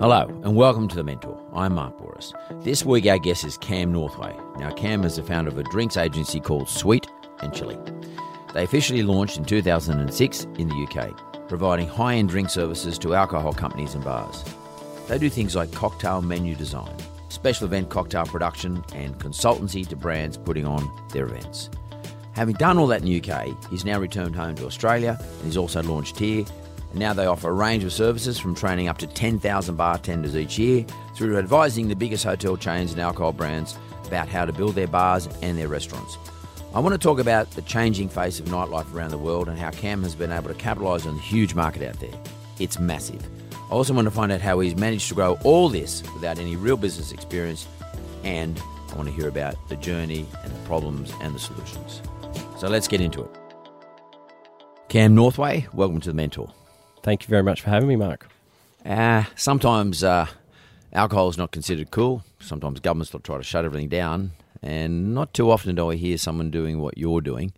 Hello and welcome to The Mentor. I'm Mark Bouris. This week our guest is Cam Northway. Now Cam is the founder of a drinks agency called Sweet and Chilli. They officially launched in 2006 in the UK, providing high-end drink services to alcohol companies and bars. They do things like cocktail menu design, special event cocktail production and consultancy to brands putting on their events. Having done all that in the UK, he's now returned home to Australia and he's also launched here. Now they offer a range of services from training up to 10,000 bartenders each year through to advising the biggest hotel chains and alcohol brands about how to build their bars and their restaurants. I want to talk about the changing face of nightlife around the world and how Cam has been able to capitalise on the huge market out there. It's massive. I also want to find out how he's managed to grow all this without any real business experience, and I want to hear about the journey and the problems and the solutions. So let's get into it. Cam Northway, welcome to The Mentor. Thank you very much for having me, Mark. Sometimes alcohol is not considered cool. Sometimes governments will try to shut everything down. And not too often do I hear someone doing what you're doing.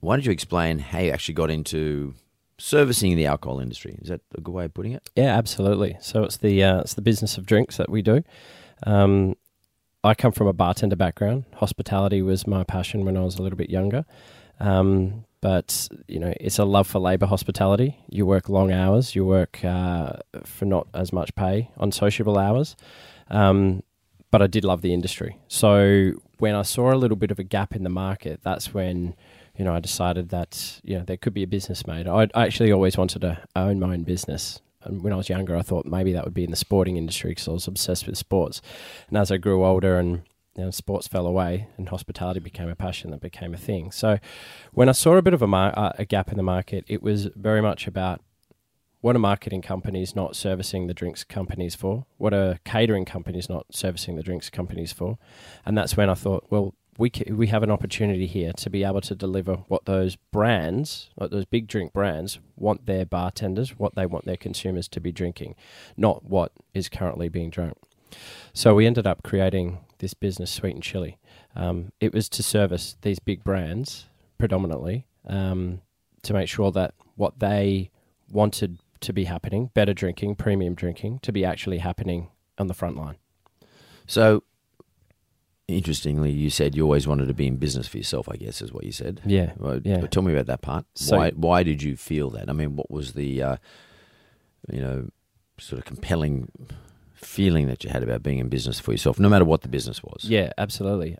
Why don't you explain how you actually got into servicing the alcohol industry? Is that a good way of putting it? Yeah, absolutely. So it's the business of drinks that we do. I come from a bartender background. Hospitality was my passion when I was a little bit younger. But, you know, it's a love for labour hospitality. You work long hours. You work for not as much pay on sociable hours. But I did love the industry. So when I saw a little bit of a gap in the market, that's when, you know, I decided that, you know, there could be a business made. I actually always wanted to own my own business. And when I was younger, I thought maybe that would be in the sporting industry because I was obsessed with sports. And as I grew older and sports fell away and hospitality became a passion that became a thing. So when I saw a bit of a gap in the market, it was very much about what are marketing companies not servicing the drinks companies for? What are catering companies not servicing the drinks companies for? And that's when I thought, well, we have an opportunity here to be able to deliver what those brands, like those big drink brands, want their bartenders, what they want their consumers to be drinking, not what is currently being drunk. So we ended up creating this business, Sweet and Chilli. It was to service these big brands predominantly to make sure that what they wanted to be happening, better drinking, premium drinking, to be actually happening on the front line. So, interestingly, you said you always wanted to be in business for yourself, I guess is what you said. Yeah. Well, yeah. Tell me about that part. So, why did you feel that? I mean, what was the, sort of compelling feeling that you had about being in business for yourself, no matter what the business was? Yeah, absolutely.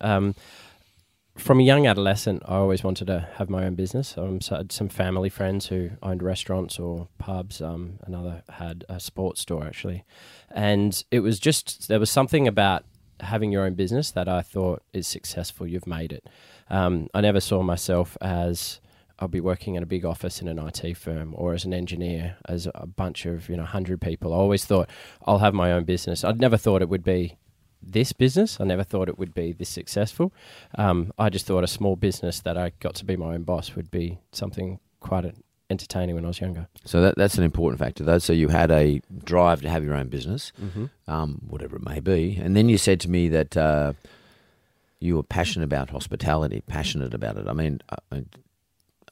From a young adolescent, I always wanted to have my own business. So I had some family friends who owned restaurants or pubs. Another had a sports store, actually. And it was just, there was something about having your own business that I thought is successful. You've made it. I never saw myself as I'll be working in a big office in an IT firm or as an engineer, as a bunch of, 100 people. I always thought I'll have my own business. I'd never thought it would be this business. I never thought it would be this successful. I just thought a small business that I got to be my own boss would be something quite entertaining when I was younger. So that's an important factor though. So you had a drive to have your own business, mm-hmm. Whatever it may be. And then you said to me that you were passionate about hospitality, passionate about it. I mean,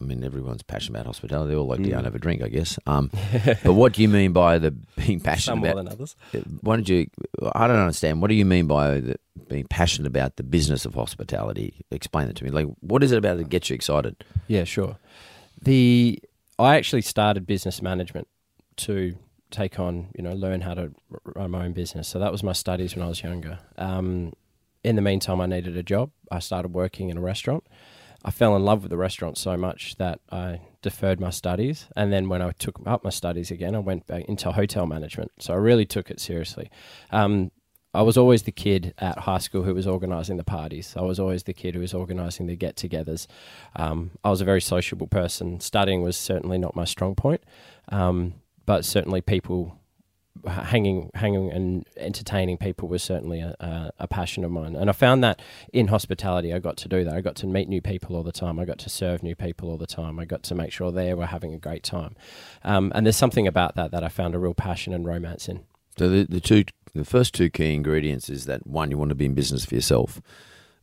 I mean, everyone's passionate about hospitality. They all like to go and have a drink, I guess. But what do you mean by the being passionate about? Some more than others. Why don't you? I don't understand. What do you mean by being passionate about the business of hospitality? Explain it to me. Like, what is it about it that gets you excited? Yeah, sure. I actually started business management to take on, learn how to run my own business. So that was my studies when I was younger. In the meantime, I needed a job. I started working in a restaurant. I fell in love with the restaurant so much that I deferred my studies. And then when I took up my studies again, I went back into hotel management. So I really took it seriously. I was always the kid at high school who was organising the parties. I was always the kid who was organising the get-togethers. I was a very sociable person. Studying was certainly not my strong point, but certainly people... Hanging and entertaining people was certainly a passion of mine. And I found that in hospitality, I got to do that. I got to meet new people all the time. I got to serve new people all the time. I got to make sure they were having a great time. And there's something about that I found a real passion and romance in. So the first two key ingredients is that, one, you want to be in business for yourself.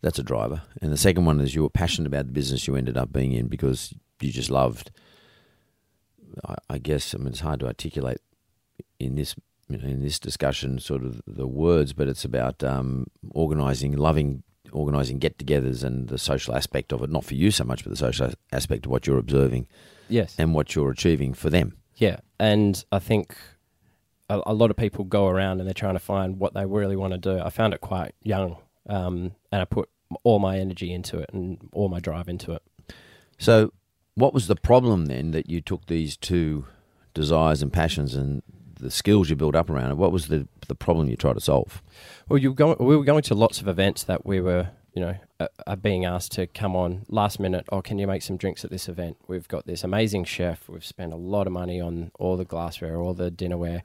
That's a driver. And the second one is you were passionate about the business you ended up being in because you just loved, I guess, it's hard to articulate in this discussion, sort of the words, but it's about organising get-togethers and the social aspect of it. Not for you so much, but the social aspect of what you're observing, yes, and what you're achieving for them. Yeah, and I think a lot of people go around and they're trying to find what they really want to do. I found it quite young, and I put all my energy into it and all my drive into it. So, what was the problem then that you took these two desires and passions and the skills you build up around it? What was the problem you tried to solve? Well, we were going to lots of events that we were, being asked to come on last minute. Oh, can you make some drinks at this event? We've got this amazing chef. We've spent a lot of money on all the glassware, all the dinnerware.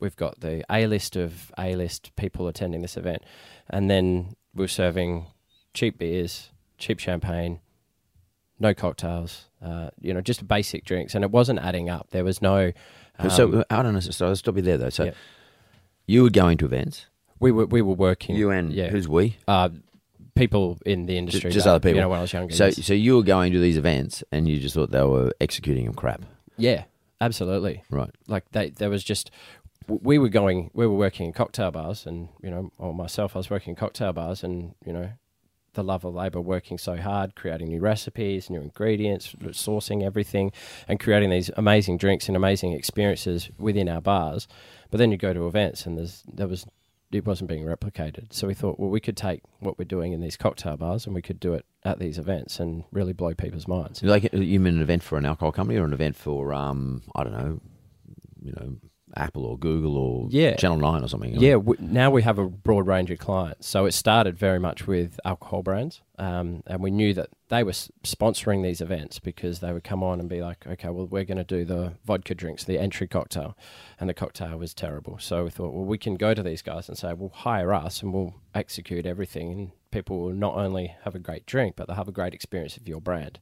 We've got the A-list people attending this event. And then we're serving cheap beers, cheap champagne, no cocktails, just basic drinks. And it wasn't adding up. There was no... So I don't know. So I'll stop you there, though. So yep. You were going to events. We were working. You and yeah. Who's we? People in the industry. Just other people. When I was younger. So yes. So you were going to these events, and you just thought they were executing them crap. Yeah, absolutely. Right. Like there was just we were working in cocktail bars, and or myself, I was working in cocktail bars, and the love of labour, working so hard, creating new recipes, new ingredients, sourcing everything and creating these amazing drinks and amazing experiences within our bars. But then you go to events and it wasn't being replicated. So we thought, well, we could take what we're doing in these cocktail bars and we could do it at these events and really blow people's minds. Like, you mean an event for an alcohol company or an event for, Apple or Google or Channel 9 or something. Yeah, now we have a broad range of clients. So it started very much with alcohol brands, and we knew that they were sponsoring these events because they would come on and be like, okay, well, we're going to do the vodka drinks, the entry cocktail, and the cocktail was terrible. So we thought, well, we can go to these guys and say, well, hire us and we'll execute everything, and people will not only have a great drink, but they'll have a great experience of your brand.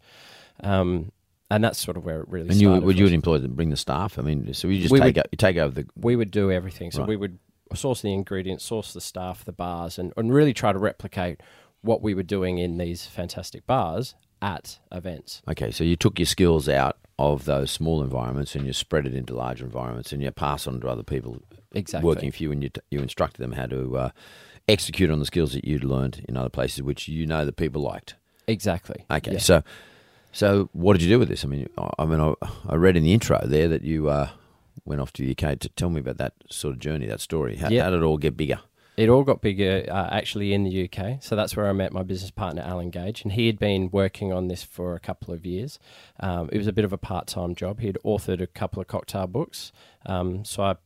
And that's sort of where it really started. And you would employ them, bring the staff? I mean, so you just take over the... We would do everything. So right. We would source the ingredients, source the staff, the bars, and really try to replicate what we were doing in these fantastic bars at events. Okay, so you took your skills out of those small environments and you spread it into larger environments and you pass on to other people working for you, and you instructed them how to execute on the skills that you'd learned in other places, which the people liked. Exactly. Okay, yeah. So what did you do with this? I read in the intro there that you went off to the UK. To tell me about that sort of journey, that story. How did it all get bigger? It all got bigger actually in the UK. So that's where I met my business partner, Alan Gage, and he had been working on this for a couple of years. It was a bit of a part-time job. He had authored a couple of cocktail books. So I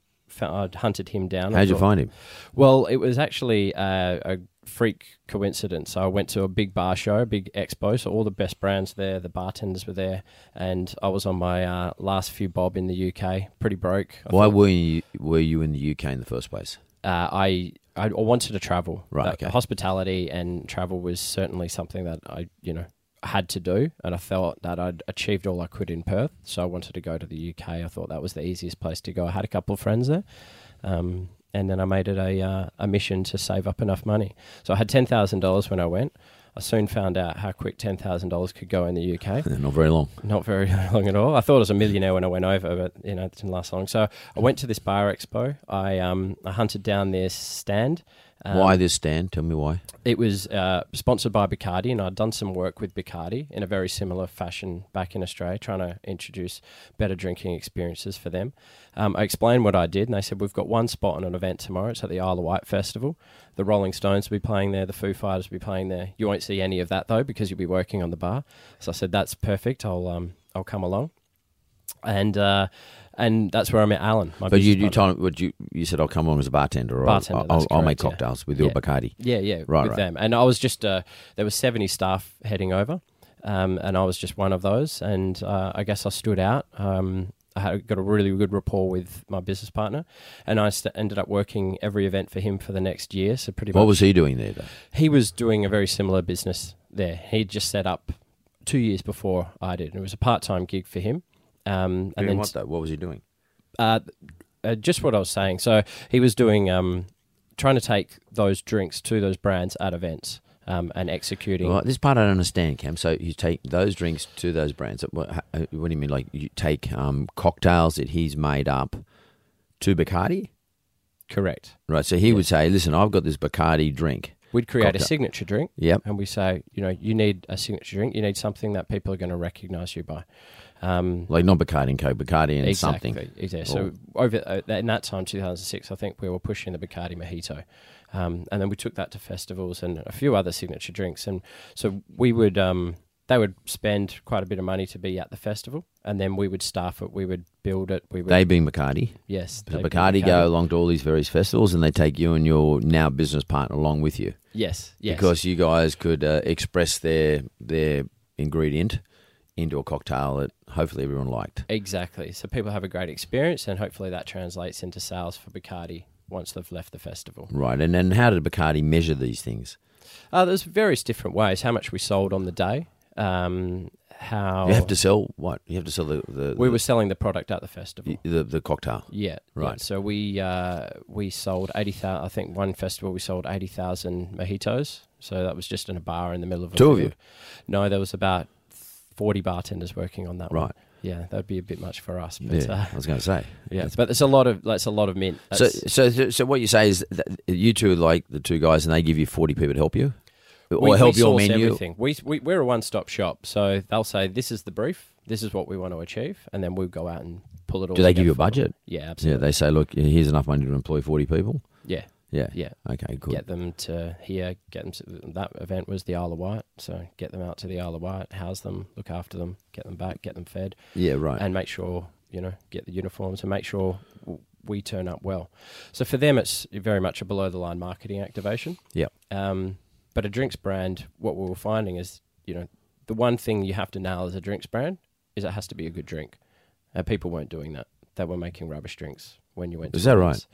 hunted him down. How'd you find him? Well, it was actually a freak coincidence. So I went to a big bar show, a big expo, so all the best brands there, the bartenders were there, and I was on my last few bob in the UK, pretty broke. Why were you in the UK in the first place? I wanted to travel. Right. Okay. Hospitality and travel was certainly something that I, had to do, and I felt that I'd achieved all I could in Perth, so I wanted to go to the UK. I thought that was the easiest place to go. I had a couple of friends there, and then I made it a mission to save up enough money. So I had $10,000 when I went. I soon found out how quick $10,000 could go in the UK. Yeah, not very long. Not very long at all. I thought I was a millionaire when I went over, but you know, it didn't last long. So I went to this bar expo. I hunted down this stand. Why this stand? Tell me why. It was sponsored by Bacardi, and I'd done some work with Bacardi in a very similar fashion back in Australia, trying to introduce better drinking experiences for them. I explained what I did, and they said, we've got one spot on an event tomorrow. It's at the Isle of Wight Festival. The Rolling Stones will be playing there. The Foo Fighters will be playing there. You won't see any of that, though, because you'll be working on the bar. So I said, that's perfect. I'll come along. And that's where I met Alan. But you told him, you said, I'll come along as a bartender, or I'll make cocktails with your Bacardi. Right. them. And I was just, there were 70 staff heading over, and I was just one of those. And I guess I stood out. I got a really good rapport with my business partner, and I ended up working every event for him for the next year. So pretty much. What was he doing there, though? He was doing a very similar business there. He'd just set up 2 years before I did. And it was a part-time gig for him. And then what though? What was he doing? Just what I was saying. So he was doing trying to take those drinks to those brands at events and executing. Well, this part I don't understand, Cam. So you take those drinks to those brands. What do you mean? Like you take cocktails that he's made up to Bacardi? Correct. Right. So he would say, "Listen, I've got this Bacardi drink." We'd create a signature drink, and we say, you know, you need a signature drink. You need something that people are going to recognise you by. Like not Bacardi and Coke, Bacardi and something. Exactly. So in that time, 2006, I think we were pushing the Bacardi Mojito. And then we took that to festivals and a few other signature drinks. And so we would, they would spend quite a bit of money to be at the festival. And then we would staff it, we would build it. They being Bacardi? Yes. So Bacardi go along to all these various festivals and they take you and your now business partner along with you. Yes. Because you guys could express their ingredient into a cocktail that hopefully everyone liked. Exactly. So people have a great experience and hopefully that translates into sales for Bacardi once they've left the festival. Right. And then how did Bacardi measure these things? There's various different ways. How much we sold on the day. You have to sell what? You have to sell We were selling the product at the festival. The cocktail. Yeah. Right. Yeah. So we sold 80,000. I think one festival we sold 80,000 mojitos. So that was just in a bar in the middle of a field. Two of you? No, there was about 40 bartenders working on that one. Right. Yeah, that'd be a bit much for us. But, I was going to say. Yeah, but that's a lot of mint. So what you say is that you two are like the two guys and they give you 40 people to help you? Or help your menu? Everything. We're a one-stop shop. So they'll say, this is the brief, this is what we want to achieve, and then we'll go out and pull it all together. Do they give you a budget? Yeah, absolutely. Yeah, they say, look, here's enough money to employ 40 people? Yeah. Yeah. Yeah. Okay, cool. Get them to here, that event was the Isle of Wight, so get them out to the Isle of Wight, house them, look after them, get them back, get them fed. Yeah, right. And make sure, you know, get the uniforms and make sure we turn up well. So for them, it's very much a below-the-line marketing activation. Yeah. But a drinks brand, what we were finding is, you know, the one thing you have to nail as a drinks brand is it has to be a good drink. And people weren't doing that. They were making rubbish drinks when you went to events. Right?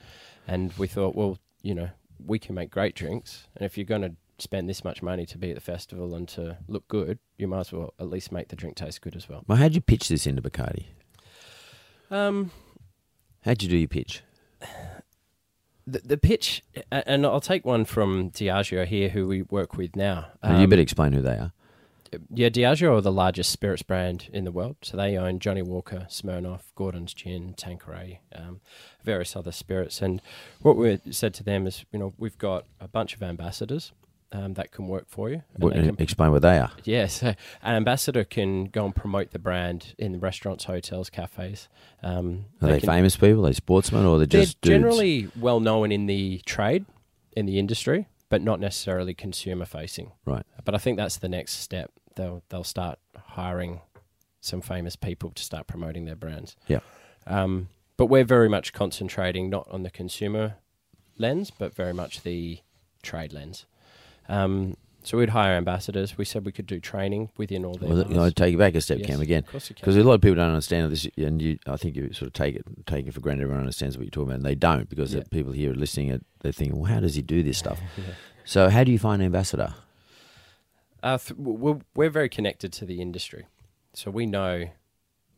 And we thought, well, you know, we can make great drinks, and if you're going to spend this much money to be at the festival and to look good, you might as well at least make the drink taste good as well. Well, how'd you pitch this into Bacardi? How'd you do your pitch? The pitch, and I'll take one from Diageo here, who we work with now. You better explain who they are. Yeah, Diageo are the largest spirits brand in the world. So they own Johnnie Walker, Smirnoff, Gordon's Gin, Tanqueray, various other spirits. And what we said to them is, you know, we've got a bunch of ambassadors that can work for you. Explain what they are. Yes. Yeah, so an ambassador can go and promote the brand in the restaurants, hotels, cafes. Are they famous people? Are they sportsmen or they're just dudes? They're generally well-known in the trade, in the industry, but not necessarily consumer-facing. Right. But I think that's the next step. They'll start hiring some famous people to start promoting their brands. Yeah. But we're very much concentrating not on the consumer lens, but very much the trade lens. So we'd hire ambassadors. We said we could do training within all their lines. I'll take you back a step, Cam, again. Of course you can. Because a lot of people don't understand this, and I think you sort of take it for granted everyone understands what you're talking about, and they don't because the people here are listening, they're thinking, well, how does he do this stuff? So how do you find an ambassador? We're very connected to the industry, so we know.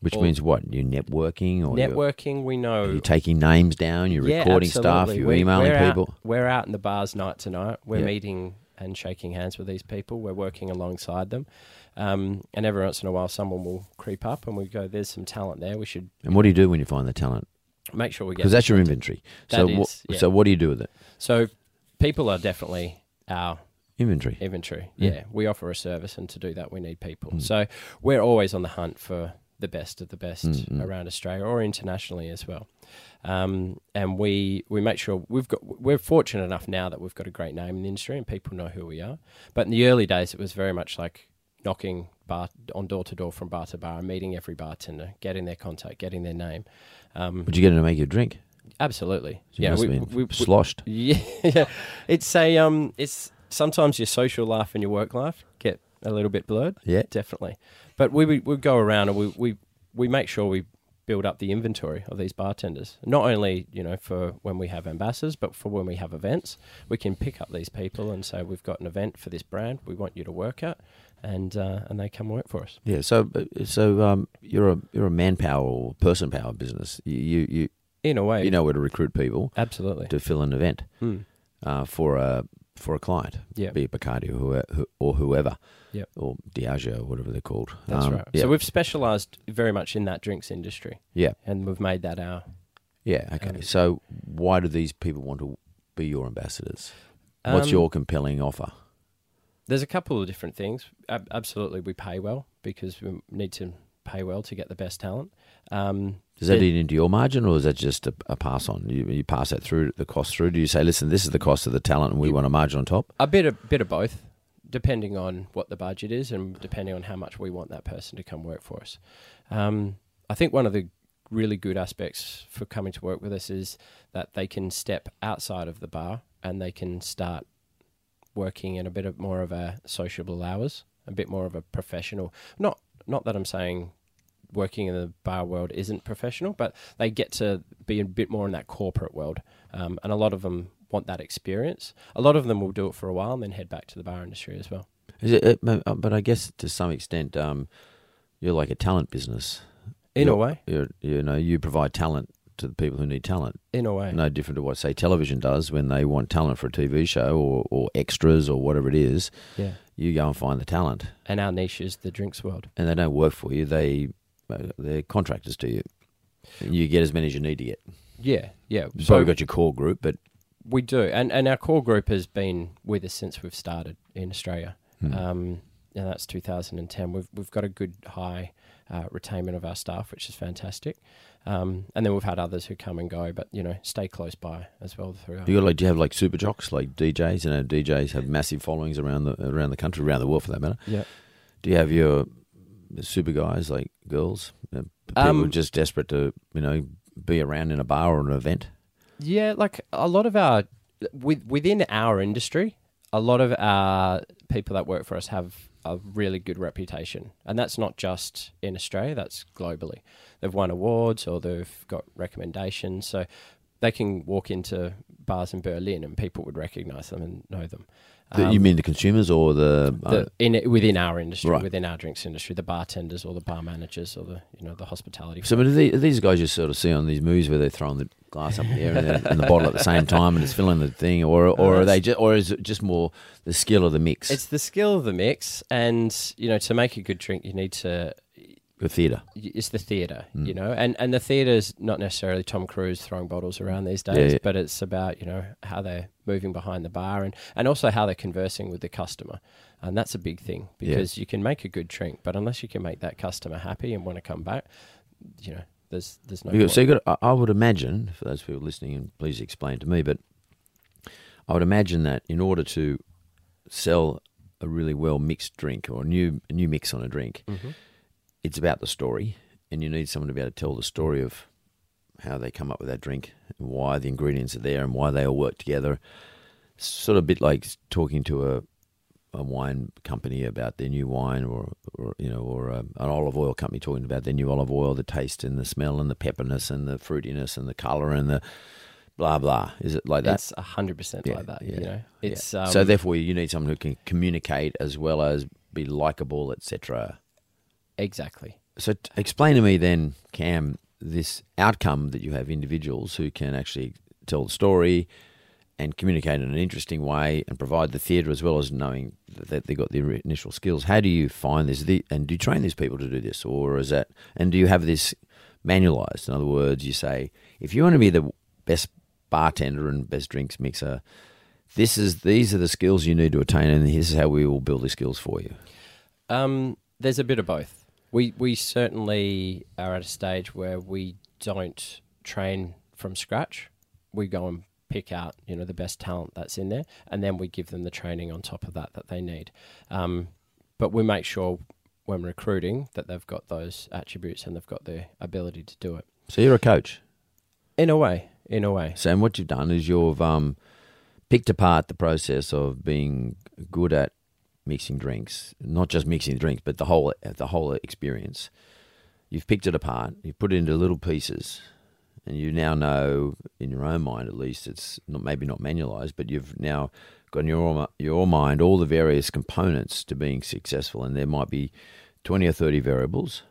Which means what? You're networking, or we know. You're taking names down. You're recording stuff. You're emailing people. We're out in the bars night to night. We're meeting and shaking hands with these people. We're working alongside them. And every once in a while, someone will creep up and we go, there's some talent there. We should. And what do you do when you find the talent? Make sure we get it. Because that's your inventory. So what do you do with it? So people are definitely our inventory. Yeah. We offer a service, and to do that, we need people. Mm. So we're always on the hunt for the best of the best around Australia or internationally as well. And we make sure we're fortunate enough now that we've got a great name in the industry and people know who we are. But in the early days, it was very much like knocking on door to door from bar to bar and meeting every bartender, getting their contact, getting their name. Would you get them to make you a drink? Absolutely. So yeah, we sloshed. Yeah. It's a sometimes your social life and your work life get a little bit blurred. Yeah, definitely. But we go around and we make sure we build up the inventory of these bartenders. Not only, for when we have ambassadors, but for when we have events, we can pick up these people and say, we've got an event for this brand we want you to work at, and they come work for us. Yeah. So you're a manpower or person power business. You in a way, you know where to recruit people. Absolutely. To fill an event for a client, be it Bacardi or whoever, or Diageo, whatever they're called. That's right. Yeah. So we've specialised very much in that drinks industry. Yeah, and we've made that our. Yeah. Okay. So why do these people want to be your ambassadors? What's your compelling offer? There's a couple of different things. Absolutely, we pay well because we need to pay well to get the best talent. Does that eat into your margin, or is that just a pass on? You pass that through, the cost through? Do you say, listen, this is the cost of the talent and we want a margin on top? A bit of both, depending on what the budget is and depending on how much we want that person to come work for us. I think one of the really good aspects for coming to work with us is that they can step outside of the bar and they can start working in a bit of more of a sociable hours, a bit more of a professional. Not that I'm saying working in the bar world isn't professional, but they get to be a bit more in that corporate world. And a lot of them want that experience. A lot of them will do it for a while and then head back to the bar industry as well. But I guess to some extent, you're like a talent business. In a way. You provide talent to the people who need talent. In a way. No different to what, say, television does when they want talent for a TV show or extras or whatever it is. Yeah. You go and find the talent. And our niche is the drinks world. And they don't work for you. They're contractors to you. You get as many as you need to get. Yeah. So we've got your core group, but we do, and our core group has been with us since we've started in Australia. And that's 2010. We've got a good high retainment of our staff, which is fantastic. And then we've had others who come and go, but stay close by as well. Do you have like super jocks, like DJs? DJs have massive followings around the country, around the world for that matter. Yeah. Do you have your super guys, like girls, people just desperate to be around in a bar or an event? Yeah, like a lot of our within our industry, a lot of our people that work for us have a really good reputation, and that's not just in Australia, that's globally. They've won awards or they've got recommendations, so they can walk into bars in Berlin and people would recognise them and know them. You mean the consumers or within our industry, right, within our drinks industry, the bartenders or the bar managers or the hospitality. So, are these guys you sort of see on these movies where they're throwing the glass up in the air and the bottle at the same time and it's filling the thing, or are they just, or is it just more the skill of the mix? It's the skill of the mix, and to make a good drink, you need to. The theatre. It's the theatre, and the theatre is not necessarily Tom Cruise throwing bottles around these days, but it's about, how they're moving behind the bar and also how they're conversing with the customer. And that's a big thing because you can make a good drink, but unless you can make that customer happy and want to come back, there's no point. So I would imagine, for those people listening, and please explain to me, but I would imagine that in order to sell a really well-mixed drink or a new mix on a drink, it's about the story, and you need someone to be able to tell the story of how they come up with that drink and why the ingredients are there and why they all work together. It's sort of a bit like talking to a wine company about their new wine or an olive oil company talking about their new olive oil, the taste and the smell and the pepperness and the fruitiness and the colour and the blah, blah. Is it like that? It's 100% like that, It's, so therefore you need someone who can communicate as well as be likeable, etc. Exactly. So explain to me then, Cam, this outcome that you have individuals who can actually tell the story and communicate in an interesting way and provide the theatre as well as knowing that they've got the initial skills. How do you find this? And do you train these people to do this? Or is that, and do you have this manualised? In other words, you say, if you want to be the best bartender and best drinks mixer, these are the skills you need to attain, and this is how we will build the skills for you. There's a bit of both. We certainly are at a stage where we don't train from scratch. We go and pick out, the best talent that's in there, and then we give them the training on top of that they need. But we make sure when recruiting that they've got those attributes and they've got the ability to do it. So you're a coach? In a way. So and what you've done is you've picked apart the process of being good at mixing drinks, not just mixing drinks, but the whole experience. You've picked it apart, you've put it into little pieces, and you now know, in your own mind at least, it's not, maybe not manualised, but you've now got in your mind all the various components to being successful, and there might be 20 or 30 variables,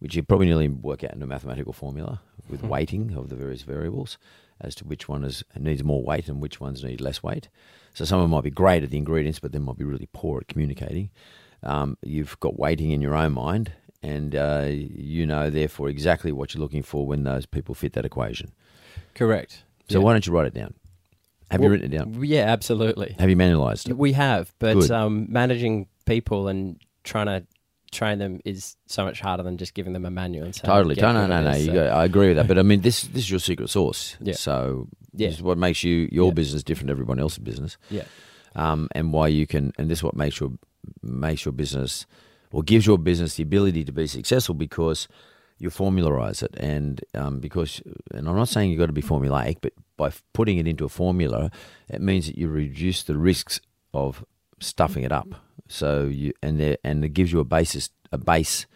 which you probably nearly work out in a mathematical formula with weighting of the various variables as to which one needs more weight and which ones need less weight. So someone might be great at the ingredients, but they might be really poor at communicating. You've got weighting in your own mind, and you know, therefore, exactly what you're looking for when those people fit that equation. Correct. So yeah. Why don't you write it down? Have you written it down? Yeah, absolutely. Have you manualised it? We have, but managing people and trying to train them is so much harder than just giving them a manual. And totally. No. I agree with that. But I mean, this is your secret sauce. Yeah. So this is what makes your business different to everyone else's business. Yeah. And why you can, and this is what makes your business, or gives your business the ability to be successful, because you formularize it. And because I'm not saying you've got to be formulaic, but by putting it into a formula, it means that you reduce the risks of stuffing it up. So it gives you a base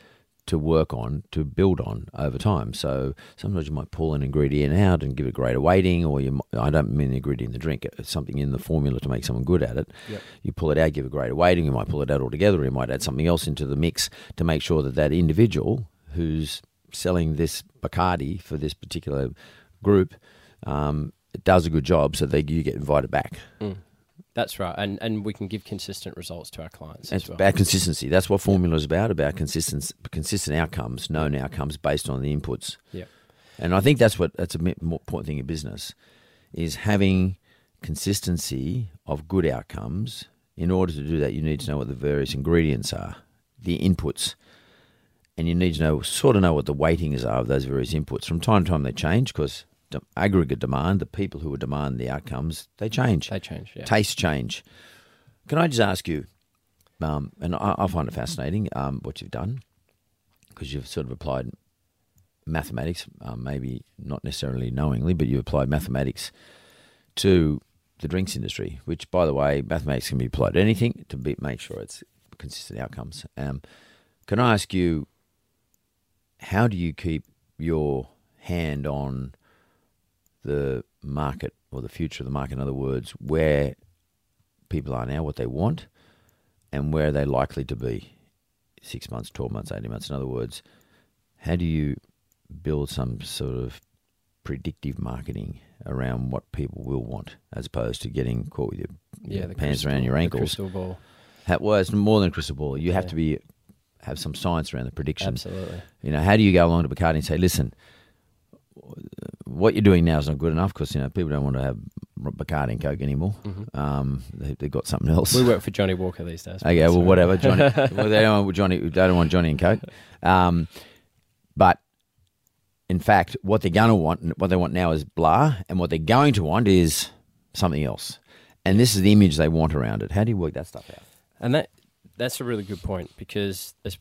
to work on, to build on over time. So sometimes you might pull an ingredient out and give it greater weighting, or I don't mean the ingredient in the drink, it's something in the formula to make someone good at it. Yep. You pull it out, give it greater weighting, you might pull it out altogether, you might add something else into the mix to make sure that individual who's selling this Bacardi for this particular group does a good job, so you get invited back. Mm. That's right, and we can give consistent results to our clients. It's about consistency. That's what formula is about consistent outcomes, known outcomes based on the inputs. Yeah, and I think that's a more important thing in business, is having consistency of good outcomes. In order to do that, you need to know what the various ingredients are, the inputs, and you need to know what the weightings are of those various inputs. From time to time, they change because aggregate demand, the people who demand the outcomes, they change. Yeah. Tastes change. Can I just ask you, and I find it fascinating what you've done, because you've sort of applied mathematics, maybe not necessarily knowingly, but you applied mathematics to the drinks industry, which, by the way, mathematics can be applied to anything to make sure it's consistent outcomes. Can I ask you, how do you keep your hand on the market, or the future of the market, in other words, where people are now, what they want, and where they're likely to be 6 months, 12 months, 18 months? In other words, how do you build some sort of predictive marketing around what people will want, as opposed to getting caught with your pants around your ankles? The crystal ball. Well, it's more than a crystal ball. You have to have some science around the prediction. Absolutely. How do you go along to Bacardi and say, listen, what you're doing now is not good enough, because people don't want to have Bacardi and Coke anymore. Mm-hmm. They've got something else. We work for Johnnie Walker these days. Okay, well, whatever. They don't want Johnnie and Coke. But in fact, what they want now is blah, and what they're going to want is something else. And this is the image they want around it. How do you work that stuff out? And that's a really good point, because it's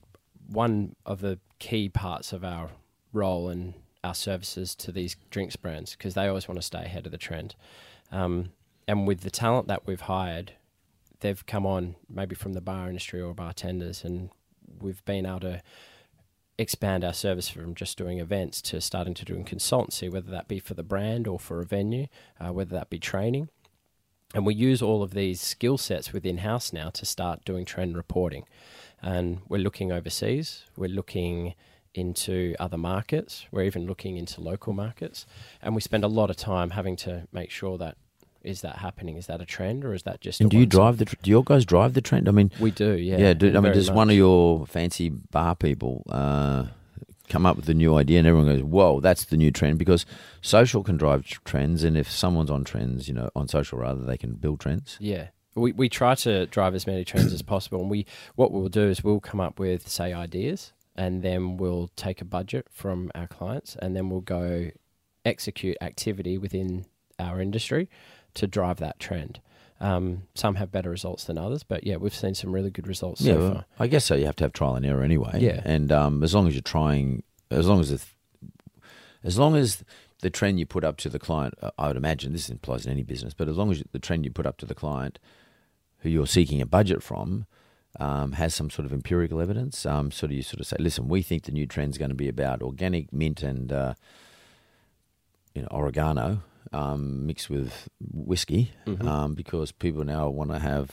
one of the key parts of our role and our services to these drinks brands, because they always want to stay ahead of the trend. And with the talent that we've hired, they've come on maybe from the bar industry or bartenders, and we've been able to expand our service from just doing events to starting to doing consultancy, whether that be for the brand or for a venue, whether that be training. And we use all of these skill sets within house now to start doing trend reporting. And we're looking overseas, we're looking into other markets, we're even looking into local markets, and we spend a lot of time having to make sure that is that happening? Is that a trend, or is that just? And do your guys drive the trend? I mean, we do. Yeah. Yeah. Does one of your fancy bar people come up with a new idea, and everyone goes, "Whoa, that's the new trend"? Because social can drive trends, and if someone's on trends, on social rather, they can build trends. Yeah. We try to drive as many trends as possible, and what we'll do is we'll come up with, say, ideas, and then we'll take a budget from our clients, and then we'll go execute activity within our industry to drive that trend. Some have better results than others, but yeah, we've seen some really good results so far. I guess so. You have to have trial and error anyway. Yeah. And as long as you're trying, as long as the trend you put up to the client, I would imagine this implies in any business, but as long as the trend you put up to the client who you're seeking a budget from has some sort of empirical evidence, you say, listen, we think the new trend's going to be about organic mint and oregano mixed with whiskey, mm-hmm. Because people now want to have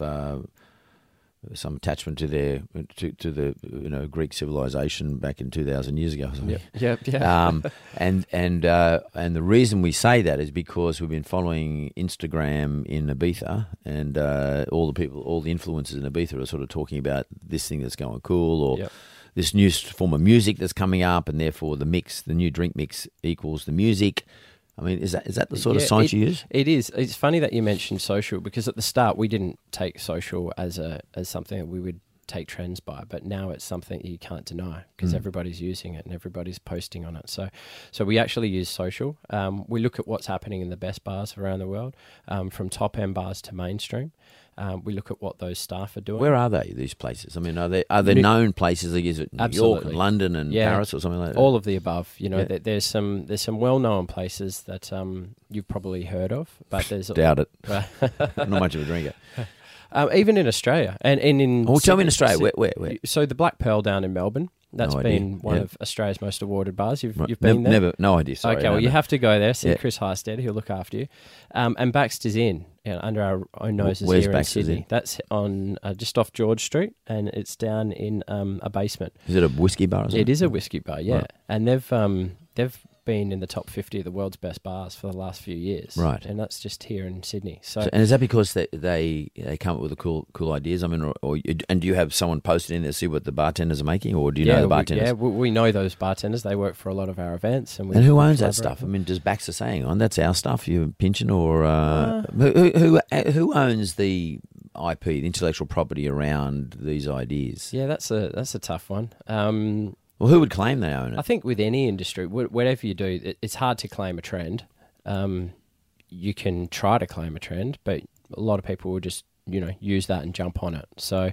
some attachment to their to the Greek civilization back in 2,000 years ago. Yeah. And the reason we say that is because we've been following Instagram in Ibiza, and all the influencers in Ibiza are sort of talking about this thing that's going cool, or this new form of music that's coming up, and therefore the new drink mix equals the music. I mean, is that the sort of science you use? It is. It's funny that you mentioned social, because at the start we didn't take social as something that we would take trends by, but now it's something you can't deny because everybody's using it and everybody's posting on it. So we actually use social. We look at what's happening in the best bars around the world, from top-end bars to mainstream. We look at what those staff are doing. Where are they, these places? I mean, are there known places? Like, is it New York and London and Paris or something like that? All of the above. There's some well-known places that you've probably heard of, but there's doubt it. Not much of a drinker. Even in Australia and in tell me in Australia where? So the Black Pearl down in Melbourne. That's been one of Australia's most awarded bars. You've been there? Never, no idea. Sorry, okay, well, you have to go there. See Chris Hastead, he'll look after you. And Baxter's Inn, under our own noses here in Sydney. Inn? That's on just off George Street, and it's down in a basement. Is it a whiskey bar? It is a whiskey bar, yeah. Right. And they've been in the top 50 of the world's best bars for the last few years. Right. And that's just here in Sydney. So and is that because they come up with the cool ideas? I mean, and do you have someone posted in there to see what the bartenders are making, or do you know the bartenders? We know those bartenders. They work for a lot of our events. And who owns that stuff? I mean, does Baxter saying, that's our stuff, you pinching, or who owns the IP, the intellectual property around these ideas? Yeah, that's a tough one. Well, who would claim they own it? I think with any industry, whatever you do, it's hard to claim a trend. You can try to claim a trend, but a lot of people will just, use that and jump on it. So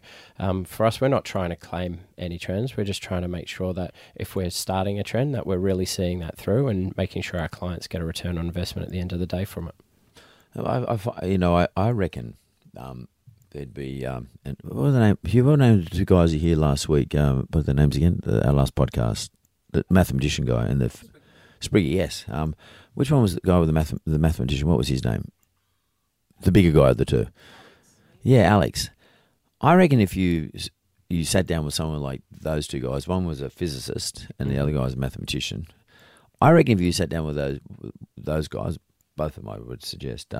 for us, we're not trying to claim any trends. We're just trying to make sure that if we're starting a trend, that we're really seeing that through and making sure our clients get a return on investment at the end of the day from it. I reckon there'd be what was the name? What name? The two guys here last week. What are their names again? Our last podcast, the mathematician guy and the Spriggy. Yes. Which one was the guy with the mathematician? What was his name? The bigger guy of the two. Yeah, Alex. I reckon if you sat down with someone like those two guys, one was a physicist and the other guy was a mathematician. I reckon if you sat down with those guys, both of them, I would suggest.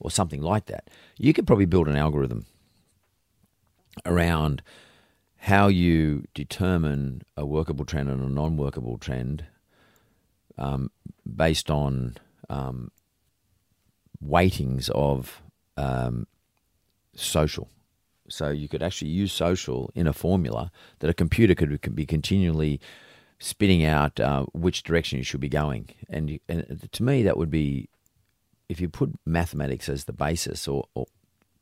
Or something like that, you could probably build an algorithm around how you determine a workable trend and a non-workable trend based on weightings of social. So you could actually use social in a formula that a computer could be continually spitting out which direction you should be going. And to me, that would be, if you put mathematics as the basis or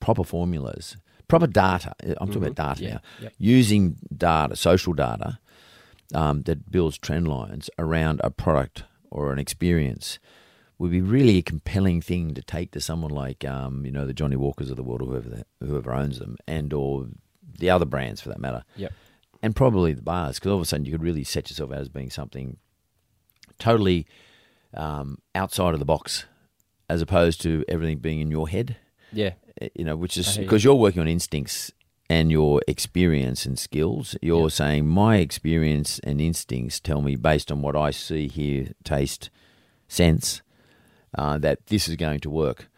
proper formulas, proper data, I'm talking about data now, using data, social data that builds trend lines around a product or an experience would be really a compelling thing to take to someone like, the Johnnie Walkers of the world, or whoever owns them, and or the other brands for that matter. Yep. And probably the bars, because all of a sudden you could really set yourself out as being something totally outside of the box, as opposed to everything being in your head. Yeah. Which is because you're working on instincts and your experience and skills. You're saying my experience and instincts tell me, based on what I see, hear, taste, sense, that this is going to work.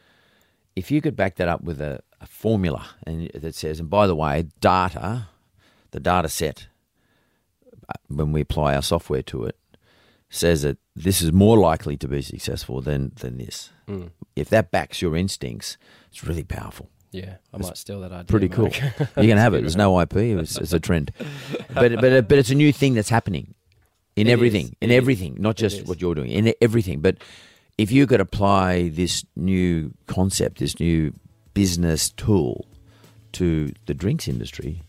If you could back that up with a formula and that says, and by the way, the data set, when we apply our software to it, says that this is more likely to be successful than this. Mm. If that backs your instincts, it's really powerful. Yeah, I might steal that idea. Pretty cool. You can have it. There's no IP. It's a trend. But it's a new thing that's happening in everything, not just what you're doing, in everything. But if you could apply this new concept, this new business tool to the drinks industry,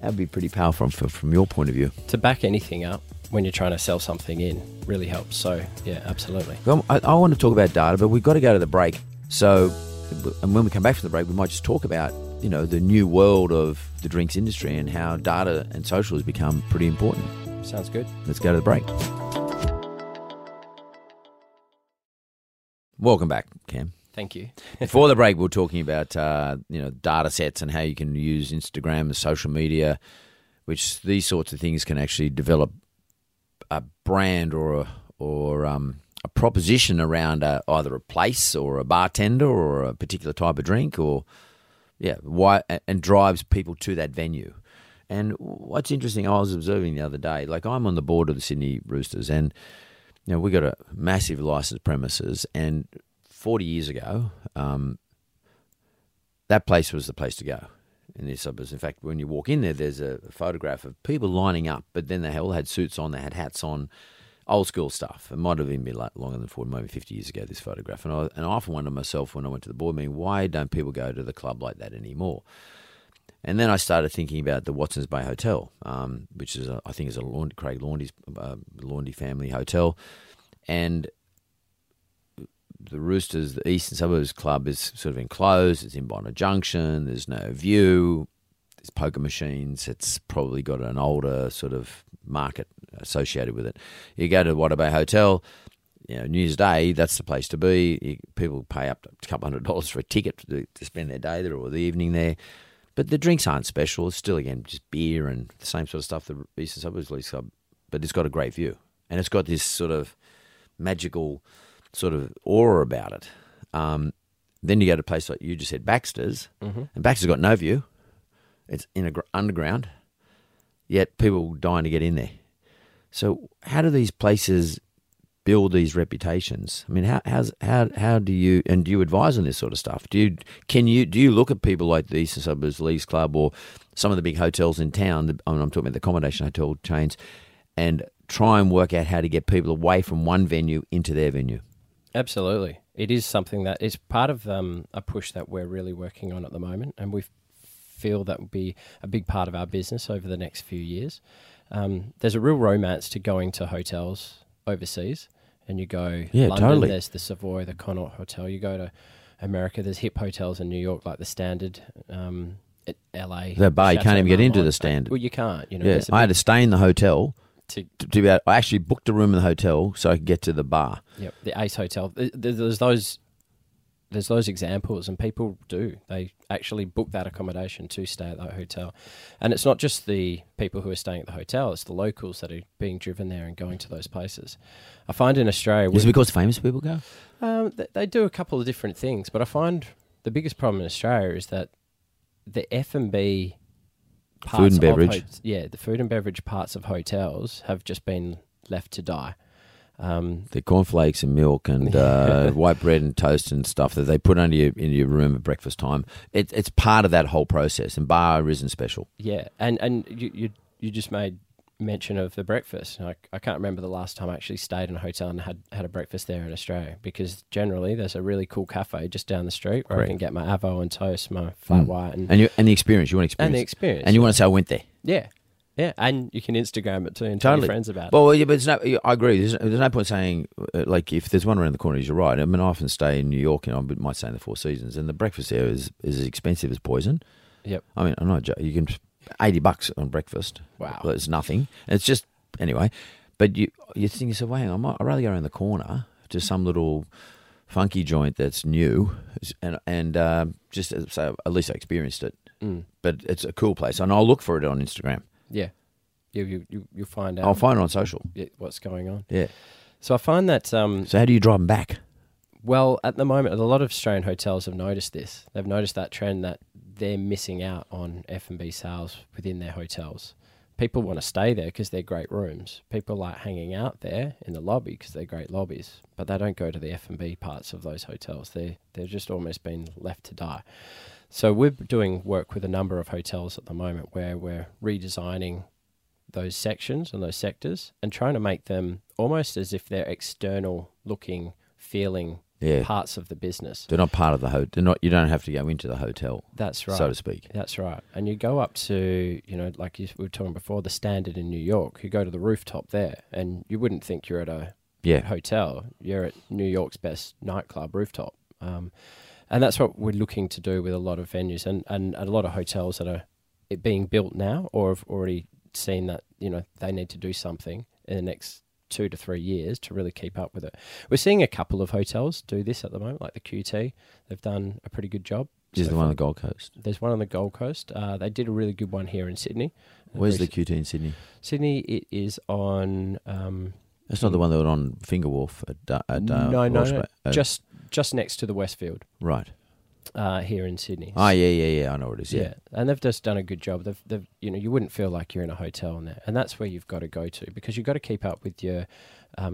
that'd be pretty powerful from your point of view. To back anything up when you're trying to sell something in really helps. So, yeah, absolutely. Well, I want to talk about data, but we've got to go to the break. So... And when we come back from the break, we might just talk about, you know, the new world of the drinks industry and how data and social has become pretty important. Sounds good. Let's go to the break. Welcome back, Cam. Thank you. Before the break, we were talking about, data sets and how you can use Instagram and social media, which these sorts of things can actually develop a brand or a proposition around either a place or a bartender or a particular type of drink and drives people to that venue. And what's interesting, I was observing the other day, like I'm on the board of the Sydney Roosters and, you know, we got a massive licensed premises and 40 years ago, that place was the place to go in these suburbs. In fact, when you walk in there, there's a photograph of people lining up, but then they all had suits on, they had hats on, old school stuff. It might have even been longer than 40, maybe 50 years ago, this photograph. And I often wondered myself when I went to the board meeting, why don't people go to the club like that anymore? And then I started thinking about the Watson's Bay Hotel, which is, I think, a Craig Laundy's Laundy family hotel. And the Roosters, the Eastern Suburbs Club, is sort of enclosed. It's in Bondi Junction. There's no view. There's poker machines. It's probably got an older sort of market associated with it. You go to the Water Bay Hotel, you know, New Year's Day, that's the place to be. People pay up to $200 for a ticket to spend their day there or the evening there. But the drinks aren't special. It's still, again, just beer and the same sort of stuff, the Eastern Suburbs League Club. But it's got a great view. And it's got this sort of magical sort of aura about it. Then you go to a place like you just said, Baxter's, and Baxter's got no view. It's in a underground. Yet people dying to get in there. So how do these places build these reputations? I mean, how do you, and do you advise on this sort of stuff? Do you look at people like the Eastern Suburbs Leagues Club or some of the big hotels in town? I mean, I'm talking about the accommodation hotel chains, and try and work out how to get people away from one venue into their venue. Absolutely, it is something that it's part of a push that we're really working on at the moment, and we've. Feel that will be a big part of our business over the next few years. There's a real romance to going to hotels overseas, and you go London, totally. There's the Savoy, the Connaught Hotel. You go to America, there's hip hotels in New York like the Standard, at LA. The bar, you can't even get into the Standard. Well, you can't. You know, yeah. I had to stay in the hotel. I actually booked a room in the hotel so I could get to the bar. Yep, the Ace Hotel. There's those examples, and people do. They actually book that accommodation to stay at that hotel. And it's not just the people who are staying at the hotel, it's the locals that are being driven there and going to those places. I find in Australia... Is it because famous people go? They do a couple of different things, but I find the biggest problem in Australia is that the F&B parts of... Food and beverage. The food and beverage parts of hotels have just been left to die. The cornflakes and milk and white bread and toast and stuff that they put under you in your room at breakfast time. It's part of that whole process, and bar isn't special. Yeah, and you just made mention of the breakfast. I can't remember the last time I actually stayed in a hotel and had a breakfast there in Australia, because generally there's a really cool cafe just down the street where I can get my avo and toast, my flat white. And the experience. You want experience. And the experience. And you want to say, I went there. Yeah. Yeah, and you can Instagram it too and tell your friends about it. Well, yeah, but I agree. There's no point saying, like, if there's one around the corner, you're right. I mean, I often stay in New York, and I might stay in the Four Seasons, and the breakfast there is as expensive as poison. Yep. I mean, I'm not joking. You can $80 on breakfast. Wow. It's nothing. And it's just, anyway. But you think yourself, well, hang on, I'd rather go around the corner to some little funky joint that's new, and just so at least I experienced it. Mm. But it's a cool place, and I'll look for it on Instagram. Yeah, you'll find out. I'll find it on social. What's going on. Yeah. So I find that... So how do you drive them back? Well, at the moment, a lot of Australian hotels have noticed this. They've noticed that trend that they're missing out on F&B sales within their hotels. People want to stay there because they're great rooms. People like hanging out there in the lobby because they're great lobbies, but they don't go to the F&B parts of those hotels. They've just almost been left to die. So we're doing work with a number of hotels at the moment where we're redesigning those sections and those sectors and trying to make them almost as if they're external looking, feeling parts of the business. They're not part of the hotel. You don't have to go into the hotel. That's right. So to speak. That's right. And you go up to, you know, like we were talking before, the Standard in New York. You go to the rooftop there and you wouldn't think you're at a hotel. You're at New York's best nightclub rooftop. And that's what we're looking to do with a lot of venues and a lot of hotels that are being built now or have already seen that, you know, they need to do something in the next 2 to 3 years to really keep up with it. We're seeing a couple of hotels do this at the moment, like the QT. They've done a pretty good job. Is there one on the Gold Coast? There's one on the Gold Coast. They did a really good one here in Sydney. Where's the QT in Sydney? Sydney, it is on... that's not the one that was on Finger Wharf at no, just next to the Westfield. Right. Here in Sydney. Oh, yeah, I know what it is, yeah. And they've just done a good job. They've you know, you wouldn't feel like you're in a hotel in there, and that's where you've got to go to because you've got to keep up with your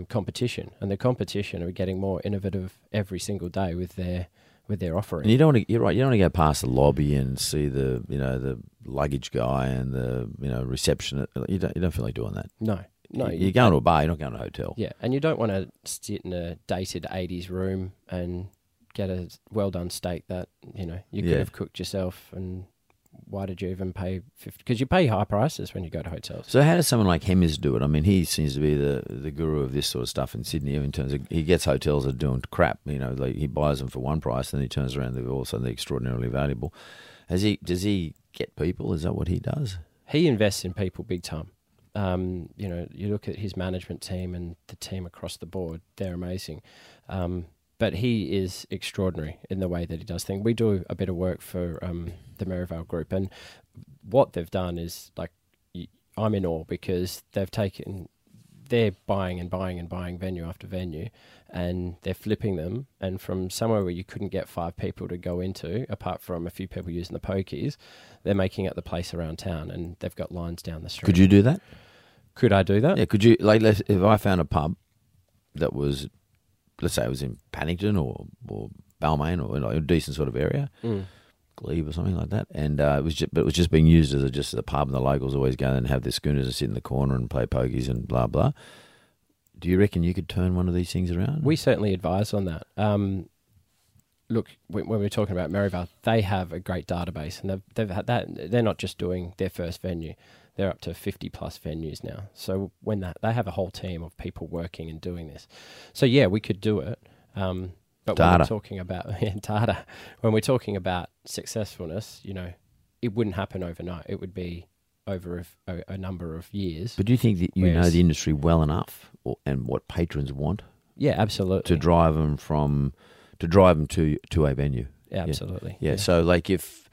competition, and the competition are getting more innovative every single day with their offering. And you don't want to, you're right, you don't want to go past the lobby and see the, you know, the luggage guy and the, you know, receptionist. You don't feel like doing that. No, you're going to a bar, you're not going to a hotel. Yeah, and you don't want to sit in a dated 80s room and get a well-done steak that, you know, you could have cooked yourself, and why did you even pay 50? Because you pay high prices when you go to hotels. So how does someone like Hemmers do it? I mean, he seems to be the guru of this sort of stuff in Sydney in terms of he gets hotels that are doing crap. You know, like he buys them for one price and then he turns around and they're all of a sudden they're extraordinarily valuable. Does he get people? Is that what he does? He invests in people big time. You know, you look at his management team and the team across the board, they're amazing. But he is extraordinary in the way that he does things. We do a bit of work for the Merivale Group, and what they've done is, like, I'm in awe because they're buying and buying and buying venue after venue, and they're flipping them, and from somewhere where you couldn't get 5 people to go into, apart from a few people using the pokies, they're making up the place around town, and they've got lines down the street. Could you do that? Could I do that? Yeah, could you, like, if I found a pub that was, let's say it was in Paddington or Balmain or, you know, a decent sort of area, Glebe or something like that, and it was just being used as just a pub, and the locals always go and have their schooners and sit in the corner and play pokies and blah, blah. Do you reckon you could turn one of these things around? We certainly advise on that. Look, when we're talking about Merivale, they have a great database, and they've had that. They're not just doing their first venue. They're up to 50-plus venues now. So when they have a whole team of people working and doing this. So, yeah, we could do it. But data. When we're talking about data, when we're talking about successfulness, you know, it wouldn't happen overnight. It would be over a number of years. But do you think that know the industry well enough and what patrons want? Yeah, absolutely. To drive them to a venue. Yeah, absolutely. Yeah. So like if...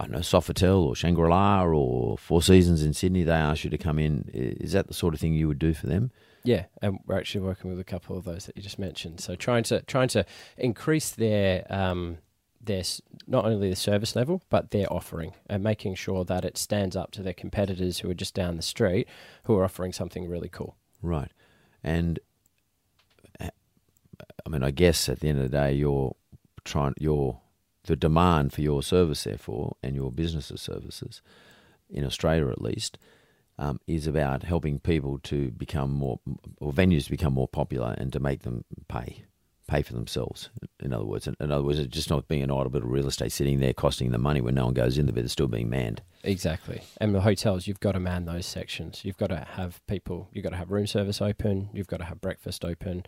I don't know, Sofitel or Shangri-La or Four Seasons in Sydney, they ask you to come in. Is that the sort of thing you would do for them? Yeah, and we're actually working with a couple of those that you just mentioned. So trying to increase their not only the service level but their offering, and making sure that it stands up to their competitors who are just down the street who are offering something really cool. Right, and I mean, I guess at the end of the day, the demand for your service, therefore, and your business's services, in Australia at least, is about helping people to become more, or venues to become more popular, and to make them pay for themselves. In other words, it's just not being an idle bit of real estate sitting there costing them money when no one goes in there, but it's still being manned. Exactly. And the hotels, you've got to man those sections. You've got to have people. You've got to have room service open. You've got to have breakfast open.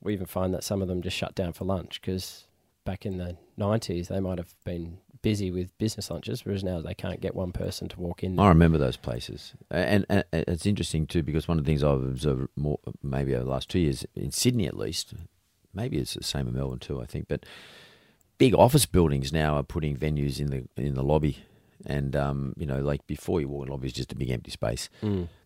We even find that some of them just shut down for lunch because. Back in the 90s, they might have been busy with business lunches, whereas now they can't get one person to walk in there. I remember those places. And it's interesting too, because one of the things I've observed more, maybe over the last 2 years, in Sydney at least, maybe it's the same in Melbourne too, I think, but big office buildings now are putting venues in the lobby. And, you know, like before you walk in the lobby, it's just a big empty space.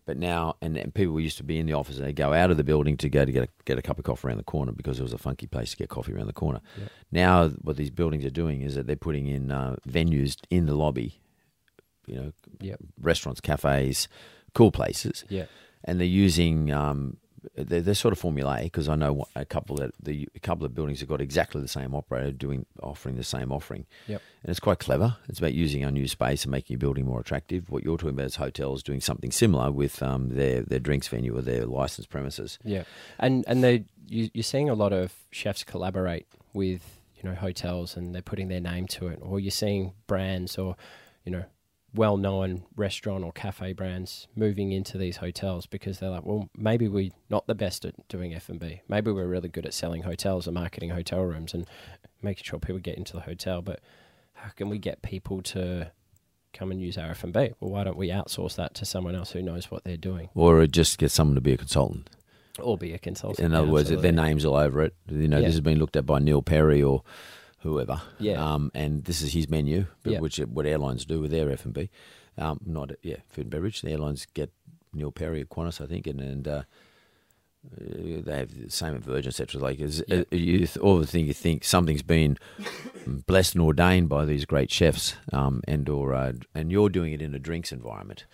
But now, and people used to be in the office and they'd go out of the building to go to get a cup of coffee around the corner because it was a funky place to get coffee around the corner. Yep. Now what these buildings are doing is that they're putting in venues in the lobby, you know, yep. restaurants, cafes, cool places. Yeah. And they're using, they're sort of formulaic because I know a couple of buildings have got exactly the same operator offering the same offering. Yep. And it's quite clever. It's about using unused space and making your building more attractive. What you're talking about is hotels doing something similar with their drinks venue or their licensed premises. Yeah. And you're seeing a lot of chefs collaborate with, you know, hotels, and they're putting their name to it, or you're seeing brands or, you know, well-known restaurant or cafe brands moving into these hotels because they're like, well, maybe we're not the best at doing F&B. Maybe we're really good at selling hotels and marketing hotel rooms and making sure people get into the hotel, but how can we get people to come and use our F&B? Well, why don't we outsource that to someone else who knows what they're doing? Or just get someone to be a consultant. Or be a consultant. In other words, their name's all over it. You know, yeah. This has been looked at by Neil Perry or whoever, yeah, and this is his menu, but yeah. What airlines do with their F&B, not food and beverage. The airlines get Neil Perry at Qantas, I think, and they have the same at Virgin, etc. Like, all the thing you think something's been blessed and ordained by these great chefs, and you're doing it in a drinks environment.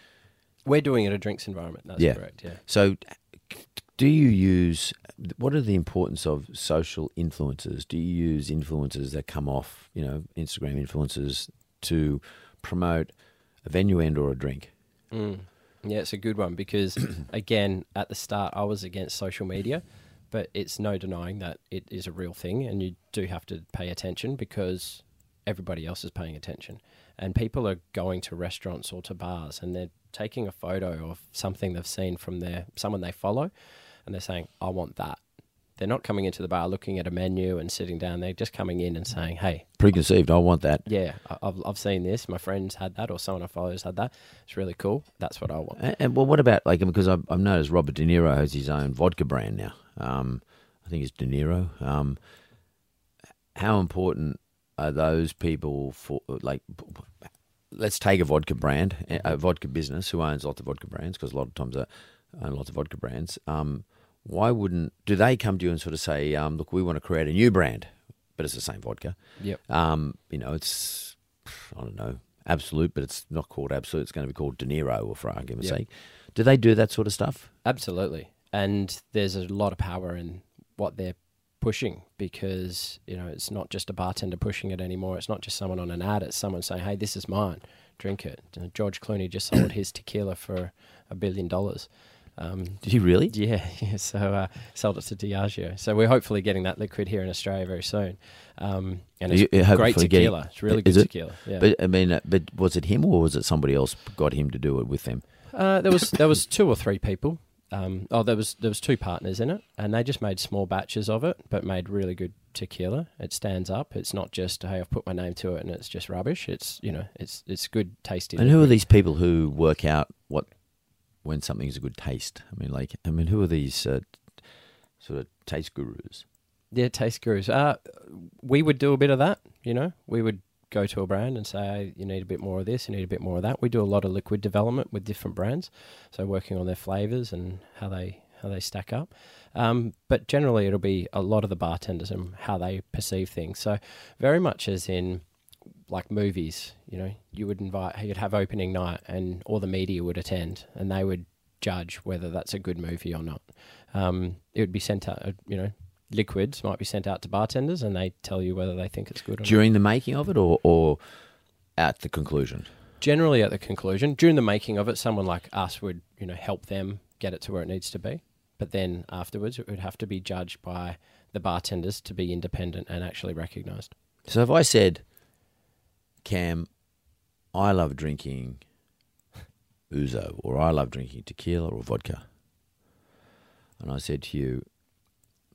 We're doing it in a drinks environment. That's correct. Yeah. So, do you use? What are the importance of social influencers? Do you use influencers that come off, you know, Instagram influencers to promote a venue and or a drink? Mm. Yeah, it's a good one because, again, at the start I was against social media, but it's no denying that it is a real thing and you do have to pay attention because everybody else is paying attention. And people are going to restaurants or to bars and they're taking a photo of something they've seen from someone they follow. And they're saying, I want that. They're not coming into the bar looking at a menu and sitting down. They're just coming in and saying, hey. Preconceived, I want that. Yeah, I've seen this. My friend's had that, or someone I follow has had that. It's really cool. That's what I want. And well, what about, like, because I've noticed Robert De Niro has his own vodka brand now. I think it's De Niro. How important are those people for, like, let's take a vodka brand, a vodka business who owns lots of vodka brands, because a lot of times they own lots of vodka brands. Why wouldn't do they come to you and sort of say, look, we want to create a new brand, but it's the same vodka. Yep. You know, it's, I don't know, Absolute, but it's not called Absolute. It's going to be called De Niro, or for argument's sake. Do they do that sort of stuff? Absolutely. And there's a lot of power in what they're pushing because, you know, it's not just a bartender pushing it anymore. It's not just someone on an ad. It's someone saying, hey, this is mine. Drink it. And George Clooney just sold his tequila for $1 billion. Did you really? Yeah. So sold it to Diageo. So we're hopefully getting that liquid here in Australia very soon. And it's great tequila. It's really good tequila. Yeah. But I mean, but was it him or was it somebody else got him to do it with them? There was two or three people. There was two partners in it, and they just made small batches of it, but made really good tequila. It stands up. It's not just, hey, I've put my name to it and it's just rubbish. It's, you know, it's good, tasty. And who are these people who work out when something's a good taste? I mean, who are these sort of taste gurus? Yeah, taste gurus. We would do a bit of that, you know. We would go to a brand and say, hey, you need a bit more of this, you need a bit more of that. We do a lot of liquid development with different brands, so working on their flavours and how they stack up. But generally it'll be a lot of the bartenders and how they perceive things. So very much as in, like movies, you know, you'd have opening night and all the media would attend and they would judge whether that's a good movie or not. It would be sent out, you know, liquids might be sent out to bartenders and they tell you whether they think it's good or not. During the making of it or at the conclusion? Generally at the conclusion. During the making of it, someone like us would, you know, help them get it to where it needs to be. But then afterwards it would have to be judged by the bartenders to be independent and actually recognised. So if I said, Cam, I love drinking ouzo, or I love drinking tequila or vodka. And I said to you,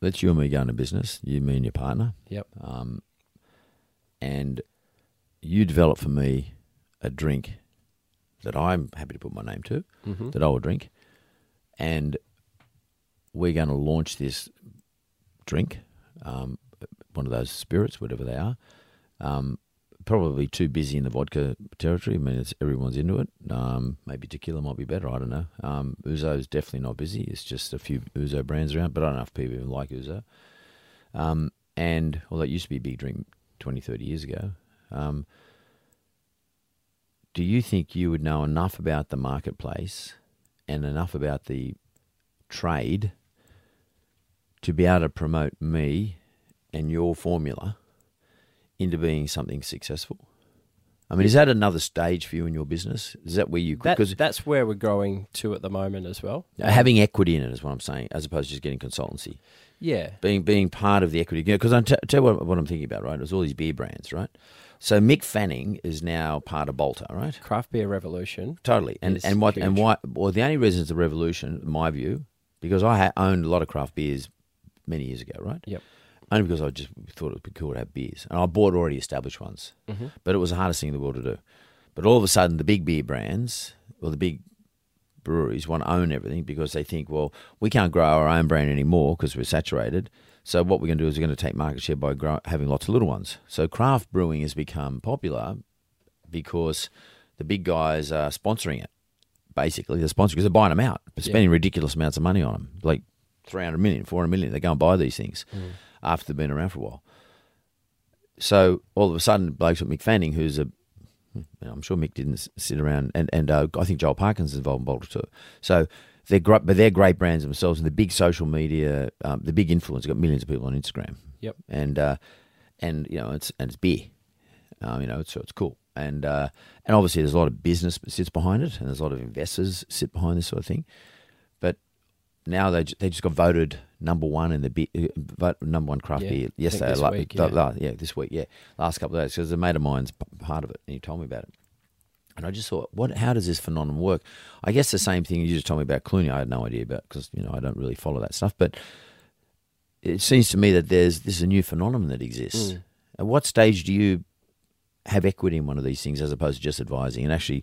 let's you and me go into business, you, me and your partner. Yep. And you develop for me a drink that I'm happy to put my name to, that I will drink. And we're going to launch this drink, one of those spirits, whatever they are, probably too busy in the vodka territory. I mean, it's, everyone's into it. Maybe tequila might be better. I don't know. Ouzo's definitely not busy. It's just a few ouzo brands around, but I don't know if people even like ouzo. And although it used to be a big drink 20, 30 years ago, do you think you would know enough about the marketplace and enough about the trade to be able to promote me and your formula into being something successful? I mean, is that another stage for you in your business? Is that where you... Because that's where we're growing to at the moment as well. Having equity in it is what I'm saying, as opposed to just getting consultancy. Yeah. Being part of the equity. Because I tell you what I'm thinking about, right? It's all these beer brands, right? So Mick Fanning is now part of Balter, right? Craft beer revolution. Totally. And why? Well, the only reason it's a revolution, in my view, because I owned a lot of craft beers many years ago, right? Yep. Only because I just thought it would be cool to have beers. And I bought already established ones. Mm-hmm. But it was the hardest thing in the world to do. But all of a sudden, the big beer brands, or the big breweries, want to own everything because they think, well, we can't grow our own brand anymore because we're saturated. So what we're going to do is we're going to take market share by having lots of little ones. So craft brewing has become popular because the big guys are sponsoring it, basically. They're sponsoring because they're buying them out. They're spending ridiculous amounts of money on them, like 300 million, 400 million. They go and buy these things. Mm. After they've been around for a while. So all of a sudden, blokes like Mick Fanning, who's a, I'm sure Mick didn't sit around, and I think Joel Parkins is involved in Balter too. So they're great brands themselves, and the big social media, the big influence, got millions of people on Instagram. Yep. And you know, it's beer, so it's cool, and obviously there's a lot of business that sits behind it, and there's a lot of investors sit behind this sort of thing. Now they just got voted number one in the number one craft beer yesterday. This week, last couple of days, because a mate of mine's part of it, and he told me about it, and I just thought, how does this phenomenon work? I guess the same thing you just told me about Clooney. I had no idea about, because I don't really follow that stuff, but it seems to me that this is a new phenomenon that exists. Mm. At what stage do you have equity in one of these things, as opposed to just advising and actually?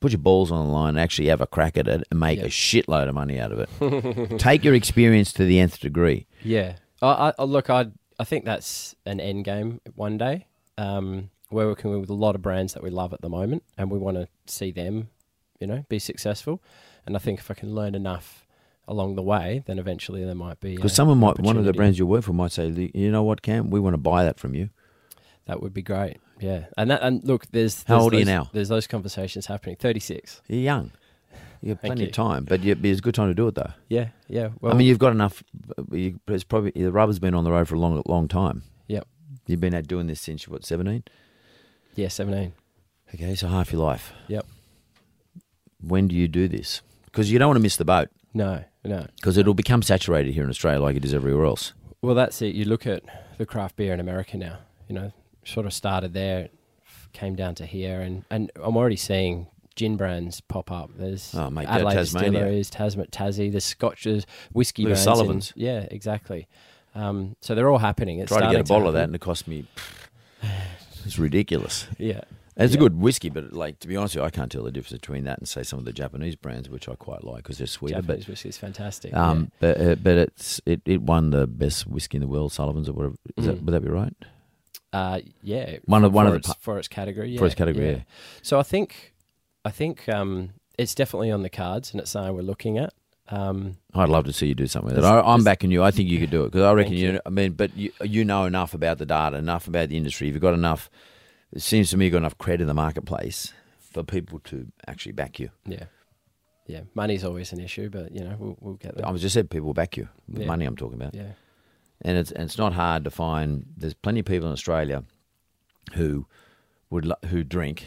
Put your balls on the line and actually have a crack at it and make a shitload of money out of it. Take your experience to the nth degree. Yeah. I think that's an end game one day. We're working with a lot of brands that we love at the moment, and we want to see them, be successful. And I think if I can learn enough along the way, then eventually there might be... Because one of the brands you work for might say, you know what, Cam, we want to buy that from you. That would be great, yeah. And look, there's how old are you now? There's those conversations happening. 36. You're young. You have plenty of time, but it's a good time to do it, though. Yeah, yeah. Well, I mean, you've got enough. It's probably the rubber's been on the road for a long, long time. Yep. You've been out doing this since 17? Yeah, 17. Okay, so half your life. Yep. When do you do this? Because you don't want to miss the boat. No. Because it'll become saturated here in Australia, like it is everywhere else. Well, that's it. You look at the craft beer in America now. Sort of started there, came down to here, and I'm already seeing gin brands pop up. There's Adelaide distilleries, Tassie, there's Scotches, whiskey brands. Sullivans. Exactly. So they're all happening. It's starting to get a bottle of that and it cost me... It's ridiculous. Yeah. It's a good whiskey, but to be honest with you, I can't tell the difference between that and, say, some of the Japanese brands, which I quite like because they're sweeter. Japanese whiskey is fantastic. But it won the best whiskey in the world, Sullivans or whatever. Would that be right? Yeah, for its category. Yeah. So I think it's definitely on the cards, and it's something we're looking at. I'd love to see you do something with it. I'm backing you. I think you could do it because I reckon you. I mean, but you know enough about the data, enough about the industry. You've got enough. It seems to me you've got enough cred in the marketplace for people to actually back you. Yeah. Yeah, money's always an issue, but we'll get there. I was just said people will back you with money. I'm talking about. Yeah. And it's not hard to find. There's plenty of people in Australia who drink,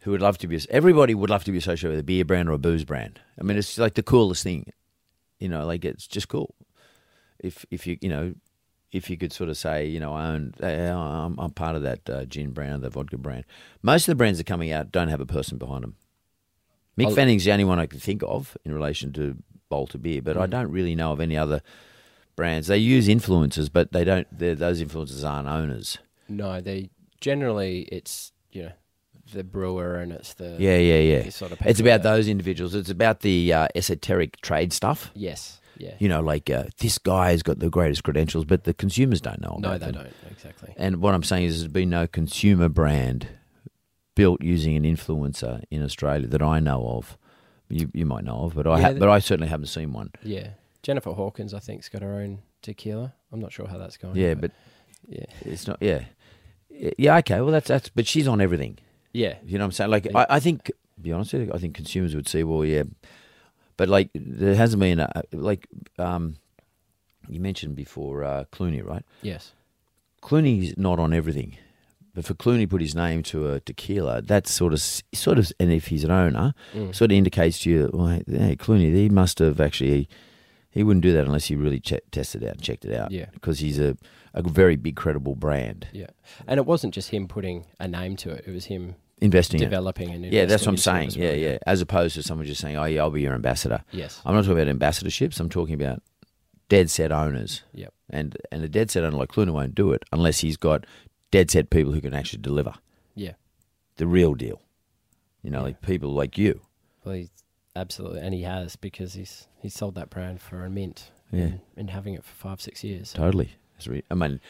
who would love to be. Everybody would love to be associated with a beer brand or a booze brand. I mean, it's like the coolest thing, it's just cool. If you could sort of say, I'm part of that gin brand, or the vodka brand. Most of the brands that are coming out don't have a person behind them. Mick Fanning's the only one I can think of in relation to Balter beer, but I don't really know of any other. Brands, they use influencers, but they don't. Those influencers aren't owners. No, they generally it's the brewer and it's the sort of people. It's about those individuals. It's about the esoteric trade stuff. Yes, Yeah. You know, like this guy's got the greatest credentials, but the consumers don't know about them. No, they don't. Exactly. And what I'm saying is there's been no consumer brand built using an influencer in Australia that I know of. You might know of, but I certainly haven't seen one. Yeah. Jennifer Hawkins, I think, has got her own tequila. I'm not sure how that's going. Yeah, but yeah. It's not, yeah. Yeah, okay, well, that's but she's on everything. Yeah. You know what I'm saying? Like, I think, to be honest with you, I think consumers would say, well, yeah. But, like, there hasn't been, you mentioned before Clooney, right? Yes. Clooney's not on everything. But for Clooney put his name to a tequila, that sort of, and if he's an owner, sort of indicates to you that, well, hey, Clooney, he must have actually, he wouldn't do that unless he really tested it out and checked it out. Yeah. Because he's a very big, credible brand. Yeah. And it wasn't just him putting a name to it. It was him investing, developing and investing. Yeah, that's what I'm saying. Well. Yeah, yeah. As opposed to someone just saying, oh, yeah, I'll be your ambassador. Yes. I'm not talking about ambassadorships. I'm talking about dead set owners. Yep. And a dead set owner like Clooney won't do it unless he's got dead set people who can actually deliver. Yeah. The real deal. You know, like people like you. Well, absolutely. And he has, because he's sold that brand for a mint. Yeah. And having it for 5-6 years. Totally. I mean,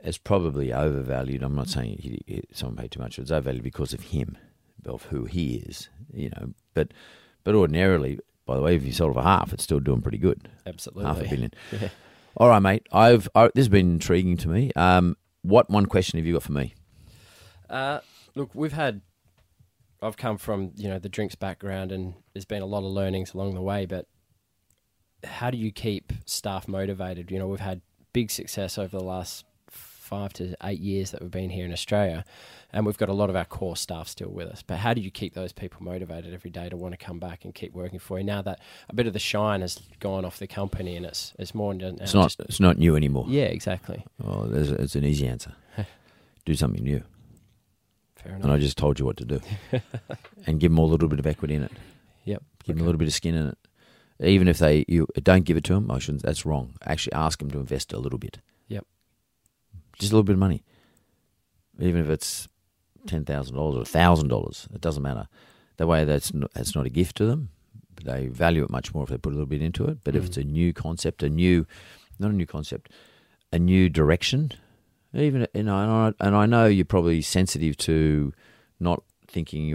it's probably overvalued. I'm not saying someone paid too much. It's overvalued because of him, of who he is, you know. But ordinarily, by the way, if you sold it for half, it's still doing pretty good. Absolutely. $500 million. Yeah. All right, mate. This has been intriguing to me. What one question have you got for me? Look, I've come from, you know, the drinks background, and there's been a lot of learnings along the way, but how do you keep staff motivated? You know, we've had big success over the last 5 to 8 years that we've been here in Australia, and we've got a lot of our core staff still with us. But how do you keep those people motivated every day to want to come back and keep working for you now that a bit of the shine has gone off the company and it's more... it's not new anymore. Yeah, exactly. Oh, it's an easy answer. Do something new. Fair enough. And I just told you what to do. And give them all a little bit of equity in it. Yep. Give them a little bit of skin in it. Even if you don't give it to them, that's wrong. Actually ask them to invest a little bit. Yep. Just a little bit of money. Even if it's $10,000 or $1,000, it doesn't matter. That way that's not a gift to them. They value it much more if they put a little bit into it. But if it's a new concept, a new direction, even, you know, and I know you're probably sensitive to not thinking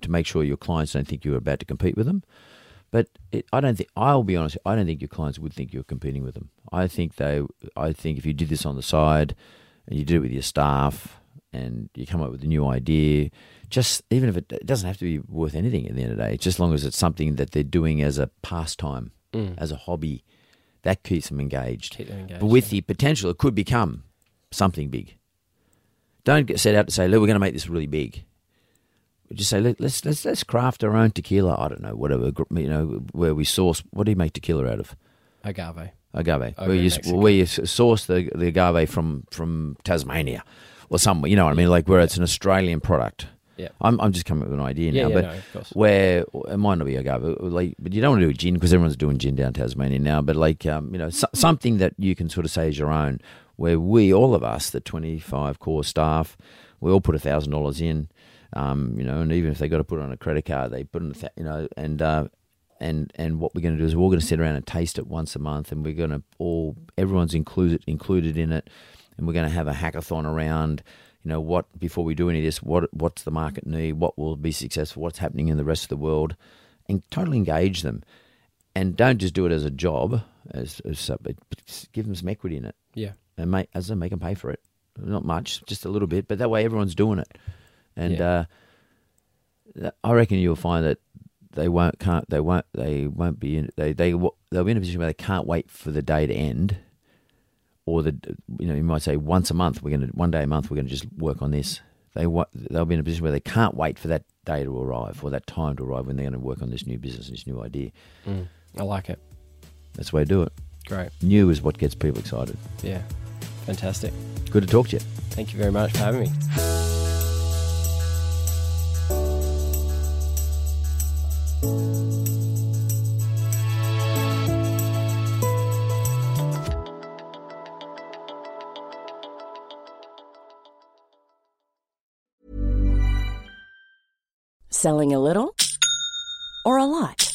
to make sure your clients don't think you're about to compete with them. But I'll be honest, I don't think your clients would think you're competing with them. I think if you did this on the side and you did it with your staff and you come up with a new idea, just even if it doesn't have to be worth anything at the end of the day, just as long as it's something that they're doing as a pastime, as a hobby, that keeps them engaged. But with the potential, it could become something big. Don't get set out to say, look, we're going to make this really big. Just say, let's craft our own tequila. I don't know, whatever, you know, where we source. What do you make tequila out of? Agave. Where you source the agave from Tasmania or somewhere. You know what I mean? Like where it's an Australian product. Yeah. I'm just coming up with an idea now, but of course. Where it might not be agave, like, but you don't want to do a gin because everyone's doing gin down Tasmania now. But like you know, something that you can sort of say is your own. Where all of us, the 25 core staff, we all put $1,000 in. You know, and even if they got to put it on a credit card, they put it on you know, and what we're going to do is we're all going to sit around and taste it once a month, and we're going to everyone's included in it, and we're going to have a hackathon around, you know, what before we do any of this, what's the market need, what will be successful, what's happening in the rest of the world, and totally engage them, and don't just do it as a job, as give them some equity in it, yeah, and make them pay for it, not much, just a little bit, but that way everyone's doing it. And I reckon you'll find that they'll be in a position where they can't wait for the day to end, or you might say one day a month we're gonna just work on this. They'll be in a position where they can't wait for that day to arrive or that time to arrive when they're going to work on this new business, this new idea. I like it. That's the way to do it. Great. New is what gets people excited. Yeah, fantastic. Good to talk to you. Thank you very much for having me. Selling a little or a lot?